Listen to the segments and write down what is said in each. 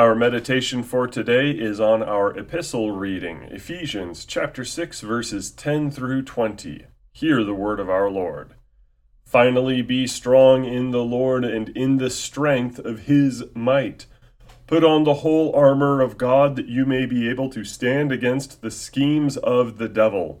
Our meditation for today is on our epistle reading, Ephesians chapter 6, verses 10 through 20. Hear the word of our Lord. Finally, be strong in the Lord and in the strength of his might. Put on the whole armor of God that you may be able to stand against the schemes of the devil.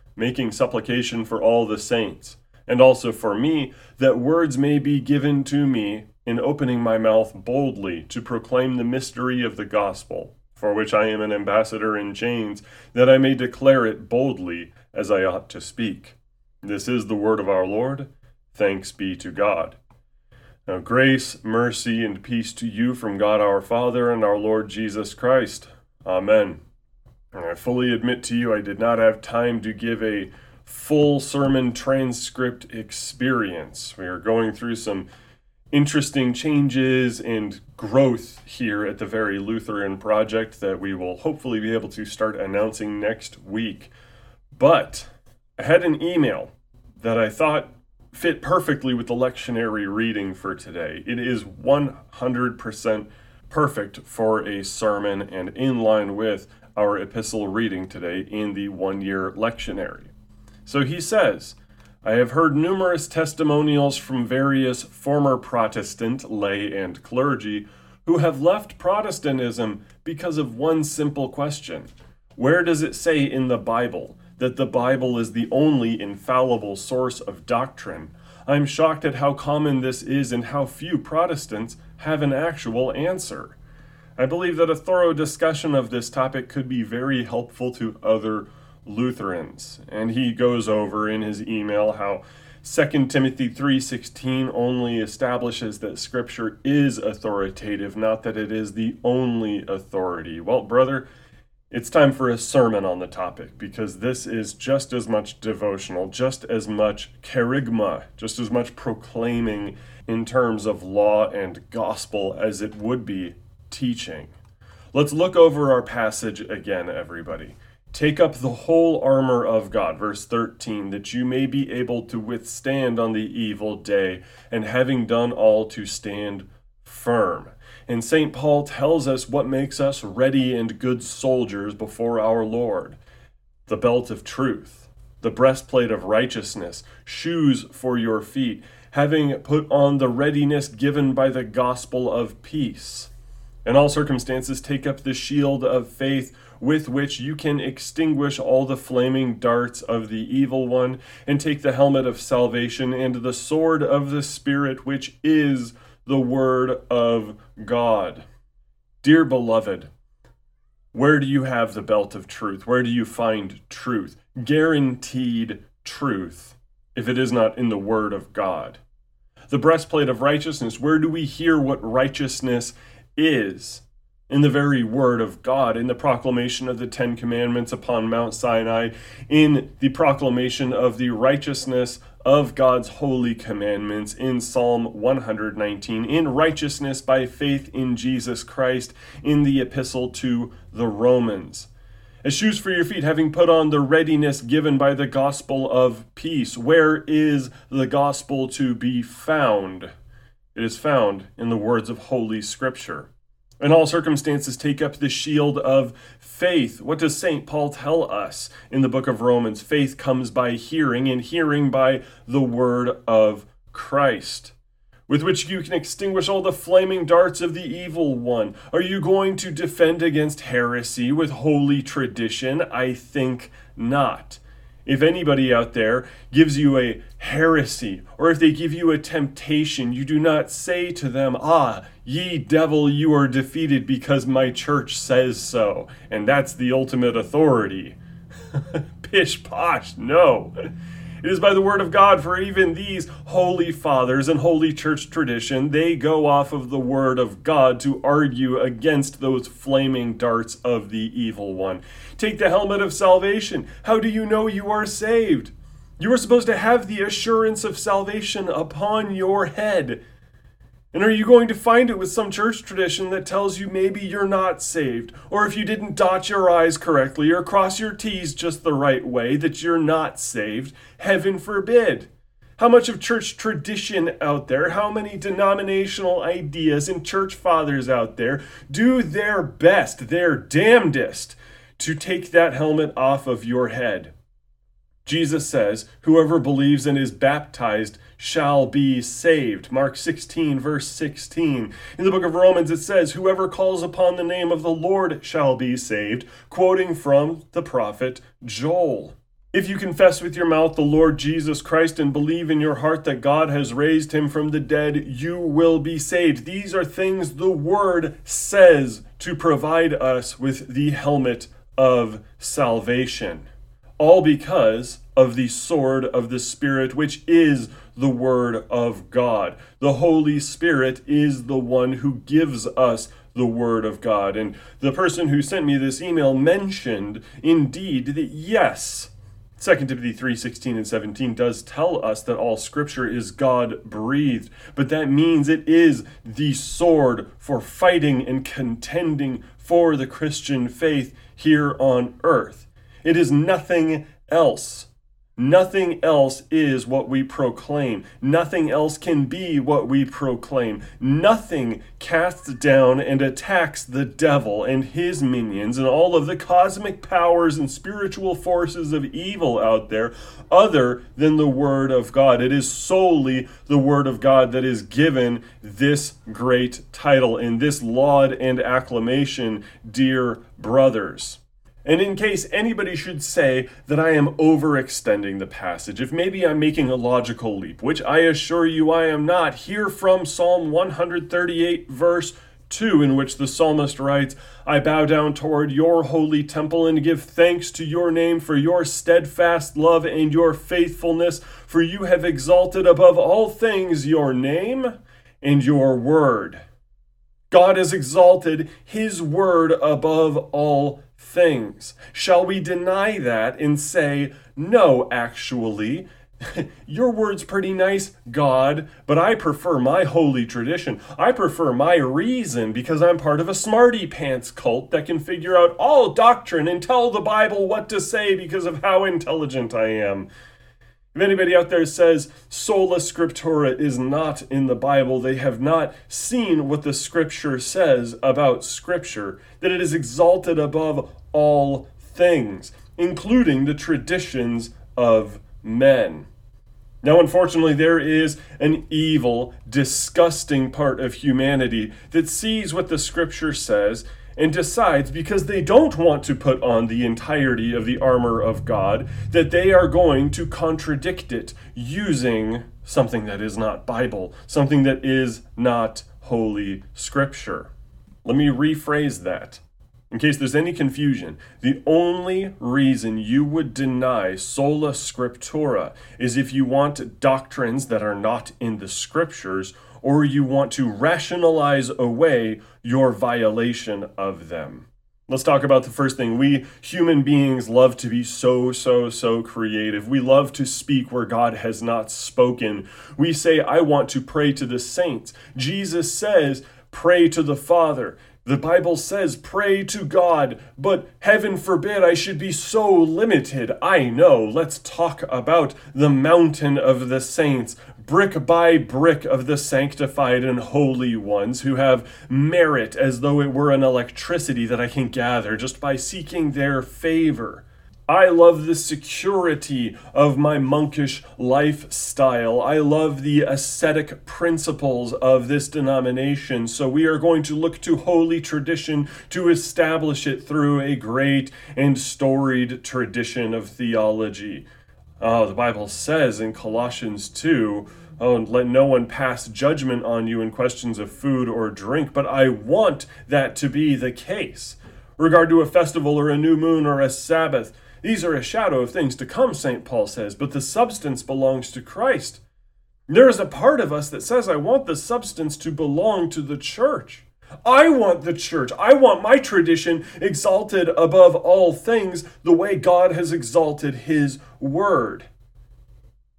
making supplication for all the saints, and also for me, that words may be given to me in opening my mouth boldly to proclaim the mystery of the gospel, for which I am an ambassador in chains, that I may declare it boldly as I ought to speak. This is the word of our Lord. Thanks be to God. Now, grace, mercy, and peace to you from God our Father and our Lord Jesus Christ. Amen. And I fully admit to you I did not have time to give a full sermon transcript experience. We are going through some interesting changes and growth here at the Very Lutheran Project that we will hopefully be able to start announcing next week. But I had an email that I thought fit perfectly with the lectionary reading for today. It is 100% perfect for a sermon and in line with our epistle reading today in the one-year lectionary. So he says, I have heard numerous testimonials from various former Protestant lay and clergy who have left Protestantism because of one simple question. Where does it say in the Bible that the Bible is the only infallible source of doctrine? I'm shocked at how common this is and how few Protestants have an actual answer. I believe that a thorough discussion of this topic could be very helpful to other Lutherans. And he goes over in his email how 2 Timothy 3:16 only establishes that Scripture is authoritative, not that it is the only authority. Well, brother, it's time for a sermon on the topic, because this is just as much devotional, just as much kerygma, just as much proclaiming in terms of law and gospel as it would be teaching. Let's look over our passage again, everybody. Take up the whole armor of God, verse 13, that you may be able to withstand on the evil day, and having done all to stand firm. And St. Paul tells us what makes us ready and good soldiers before our Lord. The belt of truth, the breastplate of righteousness, shoes for your feet, having put on the readiness given by the gospel of peace. In all circumstances, take up the shield of faith with which you can extinguish all the flaming darts of the evil one, and take the helmet of salvation and the sword of the Spirit, which is the word of God. Dear beloved, where do you have the belt of truth? Where do you find truth? Guaranteed truth, if it is not in the word of God. The breastplate of righteousness, where do we hear what righteousness is? In the very word of God, in the proclamation of the Ten Commandments upon Mount Sinai, in the proclamation of the righteousness of God's holy commandments in Psalm 119, in righteousness by faith in Jesus Christ, in the epistle to the Romans. As shoes for your feet, having put on the readiness given by the gospel of peace. Where is the gospel to be found? It is found in the words of Holy Scripture. In all circumstances, take up the shield of faith. What does St. Paul tell us in the book of Romans? Faith comes by hearing, and hearing by the word of Christ. with which you can extinguish all the flaming darts of the evil one? Are you going to defend against heresy with holy tradition? I think not. If anybody out there gives you a heresy, or if they give you a temptation, you do not say to them, "Ah, ye devil, you are defeated because my church says so, and that's the ultimate authority." Pish posh, no. It is by the word of God, for even these holy fathers and holy church tradition, they go off of the word of God to argue against those flaming darts of the evil one. Take the helmet of salvation. How do you know you are saved? You are supposed to have the assurance of salvation upon your head. And are you going to find it with some church tradition that tells you maybe you're not saved, or if you didn't dot your I's correctly or cross your T's just the right way, that you're not saved? Heaven forbid. How much of church tradition out there, how many denominational ideas and church fathers out there do their best, their damnedest, to take that helmet off of your head? Jesus says, whoever believes and is baptized shall be saved. Mark 16, verse 16. In the book of Romans, it says, whoever calls upon the name of the Lord shall be saved, quoting from the prophet Joel. If you confess with your mouth the Lord Jesus Christ and believe in your heart that God has raised him from the dead, you will be saved. These are things the word says to provide us with the helmet of salvation. All because of the sword of the Spirit, which is the Word of God. The Holy Spirit is the one who gives us the Word of God. And the person who sent me this email mentioned, indeed, that yes, 2 Timothy 3:16 and 17 does tell us that all Scripture is God-breathed, but that means it is the sword for fighting and contending for the Christian faith here on earth. It is nothing else. Nothing else is what we proclaim. Nothing else can be what we proclaim. Nothing casts down and attacks the devil and his minions and all of the cosmic powers and spiritual forces of evil out there other than the Word of God. It is solely the Word of God that is given this great title and this laud and acclamation, dear brothers. And in case anybody should say that I am overextending the passage, if maybe I'm making a logical leap, which I assure you I am not, hear from Psalm 138, verse 2, in which the psalmist writes, "I bow down toward your holy temple and give thanks to your name for your steadfast love and your faithfulness, for you have exalted above all things your name and your word." God has exalted his word above all things. Shall we deny that and say, "No, actually, your word's pretty nice, God, but I prefer my holy tradition. I prefer my reason because I'm part of a smarty pants cult that can figure out all doctrine and tell the Bible what to say because of how intelligent I am." If anybody out there says Sola Scriptura is not in the Bible, they have not seen what the Scripture says about Scripture, that it is exalted above all things, including the traditions of men. Now, unfortunately, there is an evil, disgusting part of humanity that sees what the Scripture says and decides, because they don't want to put on the entirety of the armor of God, that they are going to contradict it using something that is not Bible, something that is not Holy Scripture. Let me rephrase that. In case there's any confusion, the only reason you would deny Sola Scriptura is if you want doctrines that are not in the Scriptures, or you want to rationalize away your violation of them. Let's talk about the first thing. We human beings love to be so creative. We love to speak where God has not spoken. We say, "I want to pray to the saints." Jesus says, "Pray to the Father." The Bible says, "Pray to God," but heaven forbid I should be so limited. I know. Let's talk about the mountain of the saints, brick by brick of the sanctified and holy ones who have merit as though it were an electricity that I can gather just by seeking their favor. I love the security of my monkish lifestyle. I love the ascetic principles of this denomination. So we are going to look to holy tradition to establish it through a great and storied tradition of theology. Oh, the Bible says in Colossians 2, oh, and let no one pass judgment on you in questions of food or drink, but I want that to be the case. Regard to a festival or a new moon or a Sabbath, these are a shadow of things to come, St. Paul says, but the substance belongs to Christ. There is a part of us that says, I want the substance to belong to the church. I want the church. I want my tradition exalted above all things the way God has exalted his word.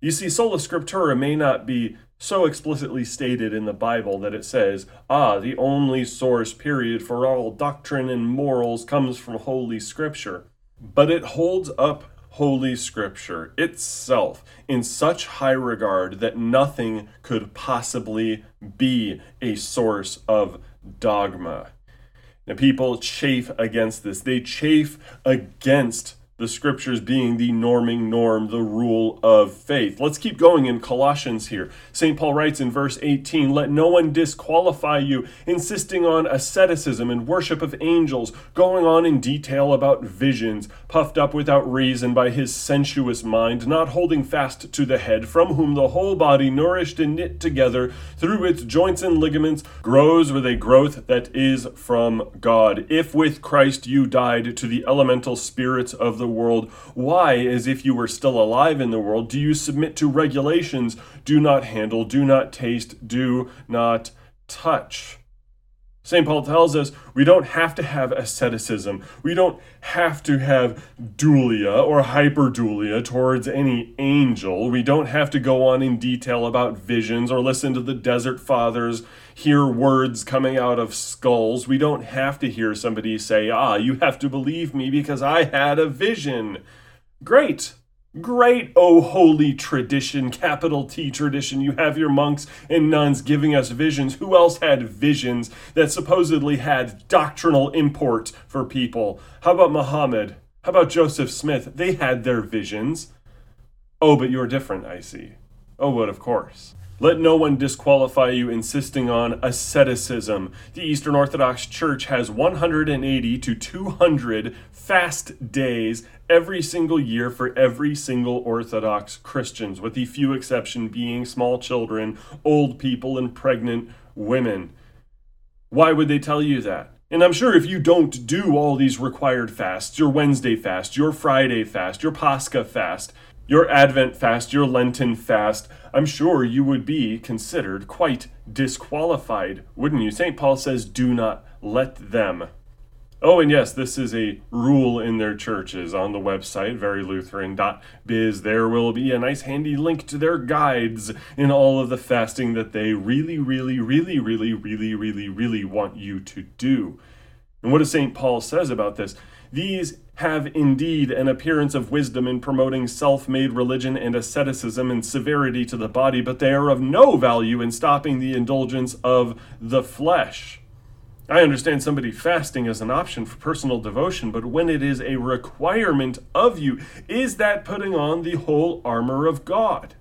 You see, Sola Scriptura may not be so explicitly stated in the Bible that it says, the only source, period, for all doctrine and morals comes from Holy Scripture. But it holds up Holy Scripture itself in such high regard that nothing could possibly be a source of dogma. Now, people chafe against this. They chafe against the Scriptures being the norming norm, the rule of faith. Let's keep going in Colossians here. St. Paul writes in verse 18, let no one disqualify you, insisting on asceticism and worship of angels, going on in detail about visions, puffed up without reason by his sensuous mind, not holding fast to the head, from whom the whole body, nourished and knit together through its joints and ligaments, grows with a growth that is from God. If with Christ you died to the elemental spirits of the world, why, as if you were still alive in the world, do you submit to regulations? Do not handle, do not taste, do not touch. St. Paul tells us we don't have to have asceticism. We don't have to have dulia or hyperdulia towards any angel. We don't have to go on in detail about visions or listen to the desert fathers hear words coming out of skulls. We don't have to hear somebody say, you have to believe me because I had a vision. Great. Great, oh holy tradition, capital T tradition. You have your monks and nuns giving us visions. Who else had visions that supposedly had doctrinal import for people? How about Muhammad? How about Joseph Smith? They had their visions. Oh, but you're different, I see. Oh, but of course. Let no one disqualify you, insisting on asceticism. The Eastern Orthodox Church has 180 to 200 fast days every single year for every single Orthodox Christians, with the few exception being small children, old people, and pregnant women. Why would they tell you that? And I'm sure if you don't do all these required fasts, your Wednesday fast, your Friday fast, your Pascha fast, your Advent fast, your Lenten fast, I'm sure you would be considered quite disqualified, wouldn't you? St. Paul says, do not let them. Oh, and yes, this is a rule in their churches. On the website, verylutheran.biz, there will be a nice handy link to their guides in all of the fasting that they really want you to do. And what does St. Paul says about this? These have indeed an appearance of wisdom in promoting self-made religion and asceticism and severity to the body, but they are of no value in stopping the indulgence of the flesh. I understand somebody fasting as an option for personal devotion, but when it is a requirement of you, is that putting on the whole armor of God?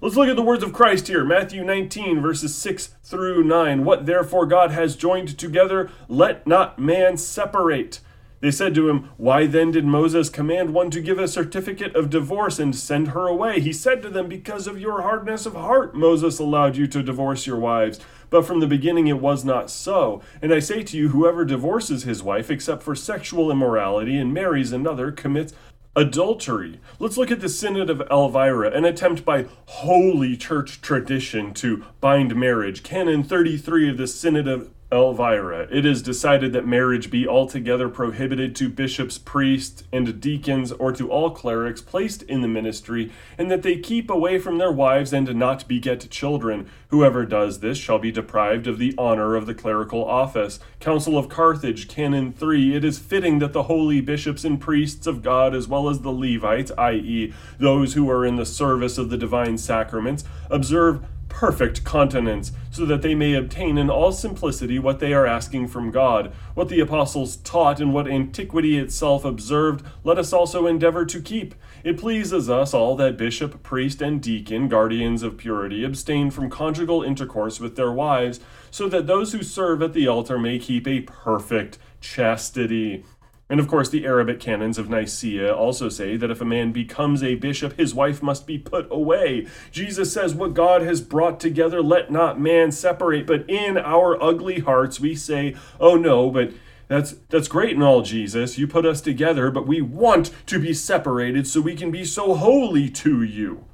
Let's look at the words of Christ here. Matthew 19, verses 6 through 9. What therefore God has joined together, let not man separate. They said to him, why then did Moses command one to give a certificate of divorce and send her away? He said to them, because of your hardness of heart, Moses allowed you to divorce your wives. But from the beginning it was not so. And I say to you, whoever divorces his wife, except for sexual immorality, and marries another, commits adultery. Let's look at the Synod of Elvira, an attempt by Holy Church tradition to bind marriage. Canon 33 of the Synod of Elvira, it is decided that marriage be altogether prohibited to bishops, priests, and deacons, or to all clerics placed in the ministry, and that they keep away from their wives and not beget children. Whoever does this shall be deprived of the honor of the clerical office. Council of Carthage, Canon 3, it is fitting that the holy bishops and priests of God, as well as the Levites, i.e., those who are in the service of the divine sacraments, observe perfect continence, so that they may obtain in all simplicity what they are asking from God. What the apostles taught and what antiquity itself observed, let us also endeavor to keep. It pleases us all that bishop, priest, and deacon, guardians of purity, abstain from conjugal intercourse with their wives, so that those who serve at the altar may keep a perfect chastity." And of course, the Arabic canons of Nicaea also say that if a man becomes a bishop, his wife must be put away. Jesus says, "What God has brought together, let not man separate." But in our ugly hearts, we say, "Oh no, but that's great and all, Jesus. You put us together, but we want to be separated so we can be so holy to you."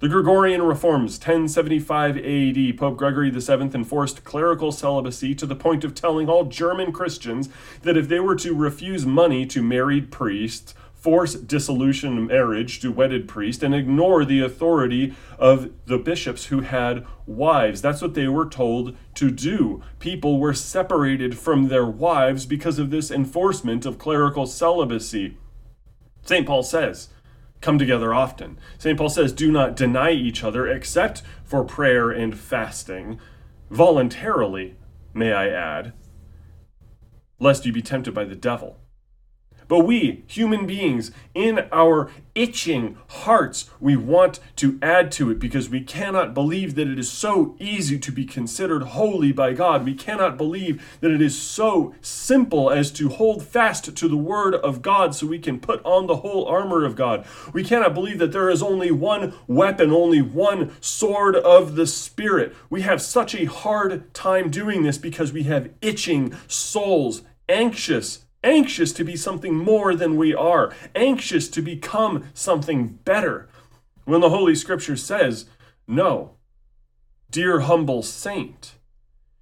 The Gregorian Reforms, 1075 AD, Pope Gregory VII enforced clerical celibacy to the point of telling all German Christians that if they were to refuse money to married priests, force dissolution marriage to wedded priests, and ignore the authority of the bishops who had wives. That's what they were told to do. People were separated from their wives because of this enforcement of clerical celibacy. St. Paul says, "Come together often." St. Paul says, "Do not deny each other except for prayer and fasting, voluntarily, may I add, lest you be tempted by the devil." But we, human beings, in our itching hearts, we want to add to it because we cannot believe that it is so easy to be considered holy by God. We cannot believe that it is so simple as to hold fast to the word of God so we can put on the whole armor of God. We cannot believe that there is only one weapon, only one sword of the Spirit. We have such a hard time doing this because we have itching souls, anxious to be something more than we are, anxious to become something better. When the Holy Scripture says, "No, dear humble saint,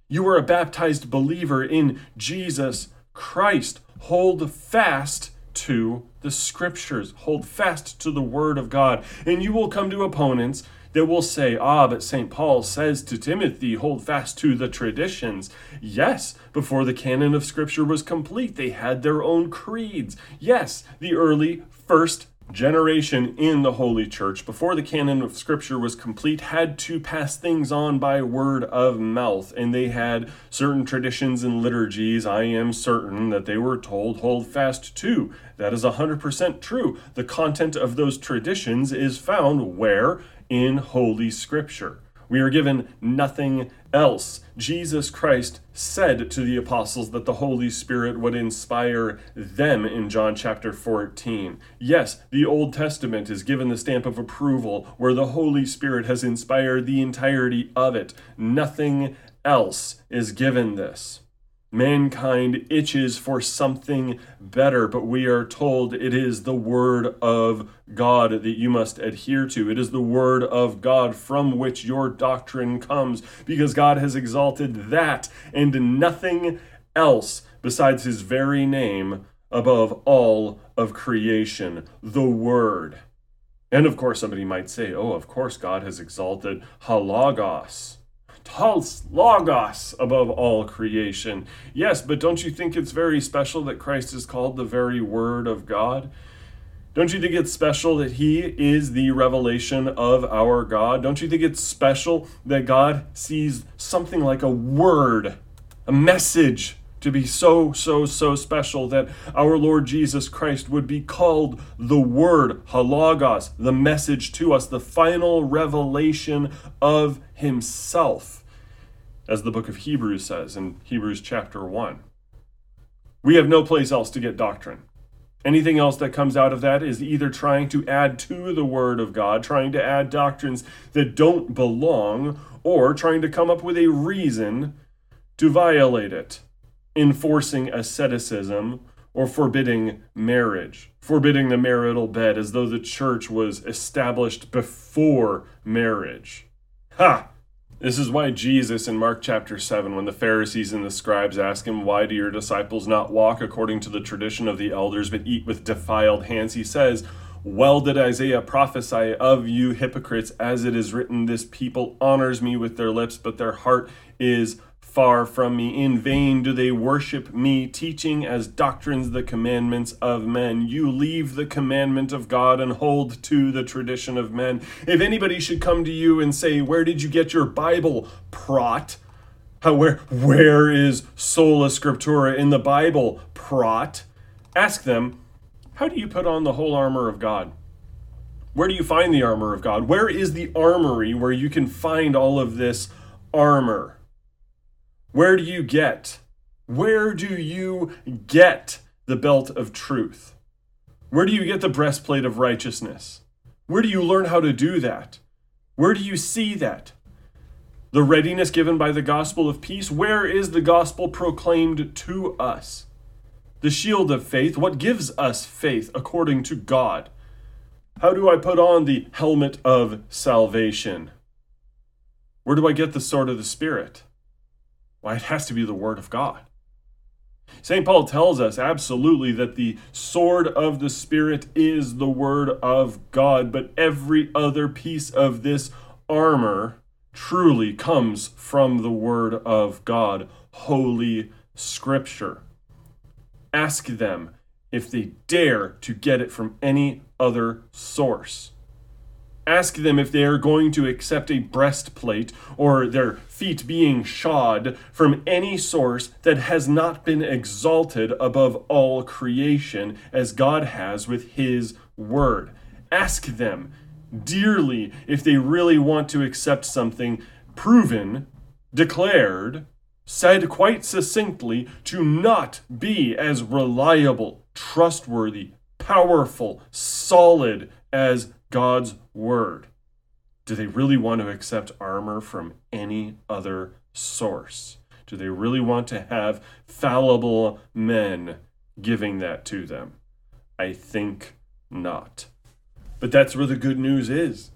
you are a baptized believer in Jesus Christ. Hold fast to the Scriptures. Hold fast to the Word of God." And you will come to opponents that will say, "Ah, but St. Paul says to Timothy, hold fast to the traditions." Yes, before the canon of Scripture was complete, they had their own creeds. Yes, the early first generation in the Holy Church, before the canon of Scripture was complete, had to pass things on by word of mouth, and they had certain traditions and liturgies, I am certain, that they were told, hold fast to. That is 100% true. The content of those traditions is found where? In Holy Scripture. We are given nothing else. Jesus Christ said to the apostles that the Holy Spirit would inspire them in John chapter 14. Yes, the Old Testament is given the stamp of approval where the Holy Spirit has inspired the entirety of it. Nothing else is given this. Mankind itches for something better, but we are told it is the Word of God that you must adhere to. It is the Word of God from which your doctrine comes, because God has exalted that and nothing else besides His very name above all of creation, the Word. And of course, somebody might say, "Oh, of course, God has exalted Halagos. Tals Logos above all creation." Yes, but don't you think it's very special that Christ is called the very Word of God? Don't you think it's special that He is the revelation of our God? Don't you think it's special that God sees something like a word, a message, to be so special that our Lord Jesus Christ would be called the Word, Halagos, the message to us, the final revelation of Himself, as the book of Hebrews says in Hebrews chapter 1. We have no place else to get doctrine. Anything else that comes out of that is either trying to add to the Word of God, trying to add doctrines that don't belong, or trying to come up with a reason to violate it. Enforcing asceticism or forbidding marriage, forbidding the marital bed as though the church was established before marriage. Ha! This is why Jesus in Mark chapter 7, when the Pharisees and the scribes ask Him, "Why do your disciples not walk according to the tradition of the elders, but eat with defiled hands?" He says, "Well did Isaiah prophesy of you hypocrites, as it is written, this people honors me with their lips, but their heart is far from me. In vain do they worship me, teaching as doctrines the commandments of men. You leave the commandment of God and hold to the tradition of men. If anybody should come to you and say, where did you get your Bible, prot? Where is Sola Scriptura in the Bible, prot? Ask them, how do you put on the whole armor of God? Where do you find the armor of God? Where is the armory where you can find all of this armor? Where do you get the belt of truth? Where do you get the breastplate of righteousness? Where do you learn how to do that? Where do you see that? The readiness given by the gospel of peace, where is the gospel proclaimed to us? The shield of faith, what gives us faith according to God? How do I put on the helmet of salvation? Where do I get the sword of the Spirit? Well, it has to be the Word of God. St. Paul tells us absolutely that the sword of the Spirit is the Word of God, but every other piece of this armor truly comes from the Word of God, Holy Scripture. Ask them if they dare to get it from any other source. Ask them if they are going to accept a breastplate or their feet being shod from any source that has not been exalted above all creation as God has with His Word. Ask them dearly if they really want to accept something proven, declared, said quite succinctly to not be as reliable, trustworthy, powerful, solid as God's Word. Do they really want to accept armor from any other source? Do they really want to have fallible men giving that to them? I think not. But that's where the good news is.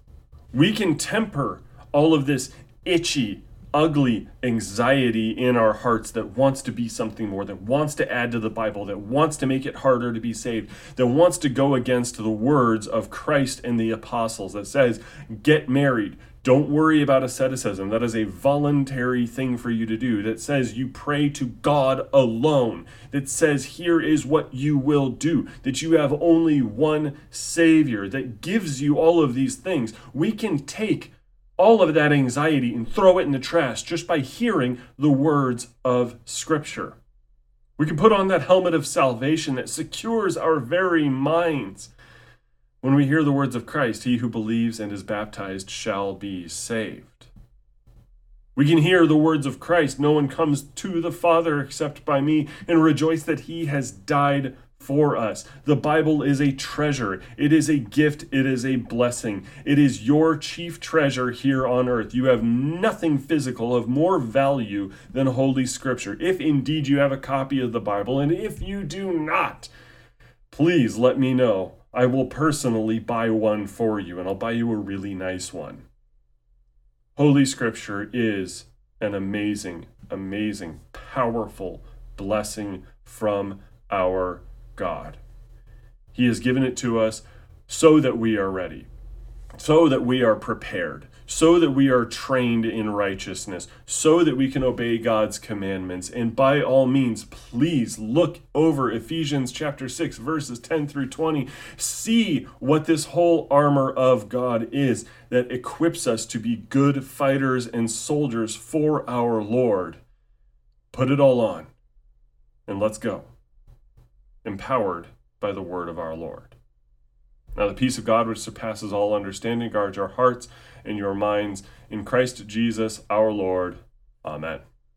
We can temper all of this itchy, ugly anxiety in our hearts that wants to be something more, that wants to add to the Bible, that wants to make it harder to be saved, that wants to go against the words of Christ and the apostles that says, get married. Don't worry about asceticism. That is a voluntary thing for you to do. That says you pray to God alone. That says here is what you will do. That you have only one Savior. That gives you all of these things. We can take all of that anxiety and throw it in the trash just by hearing the words of Scripture. We can put on that helmet of salvation that secures our very minds. When we hear the words of Christ, he who believes and is baptized shall be saved. We can hear the words of Christ, no one comes to the Father except by me, and rejoice that he has died for us. The Bible is a treasure. It is a gift. It is a blessing. It is your chief treasure here on earth. You have nothing physical of more value than Holy Scripture, if indeed you have a copy of the Bible, and if you do not, please let me know. I will personally buy one for you, and I'll buy you a really nice one. Holy Scripture is an amazing, amazing, powerful blessing from our God. He has given it to us so that we are ready, so that we are prepared, so that we are trained in righteousness, so that we can obey God's commandments. And by all means, please look over Ephesians chapter 6, verses 10 through 20. See what this whole armor of God is that equips us to be good fighters and soldiers for our Lord. Put it all on and let's go. Empowered by the word of our Lord. Now the peace of God which surpasses all understanding guards your hearts and your minds in Christ Jesus our Lord. Amen.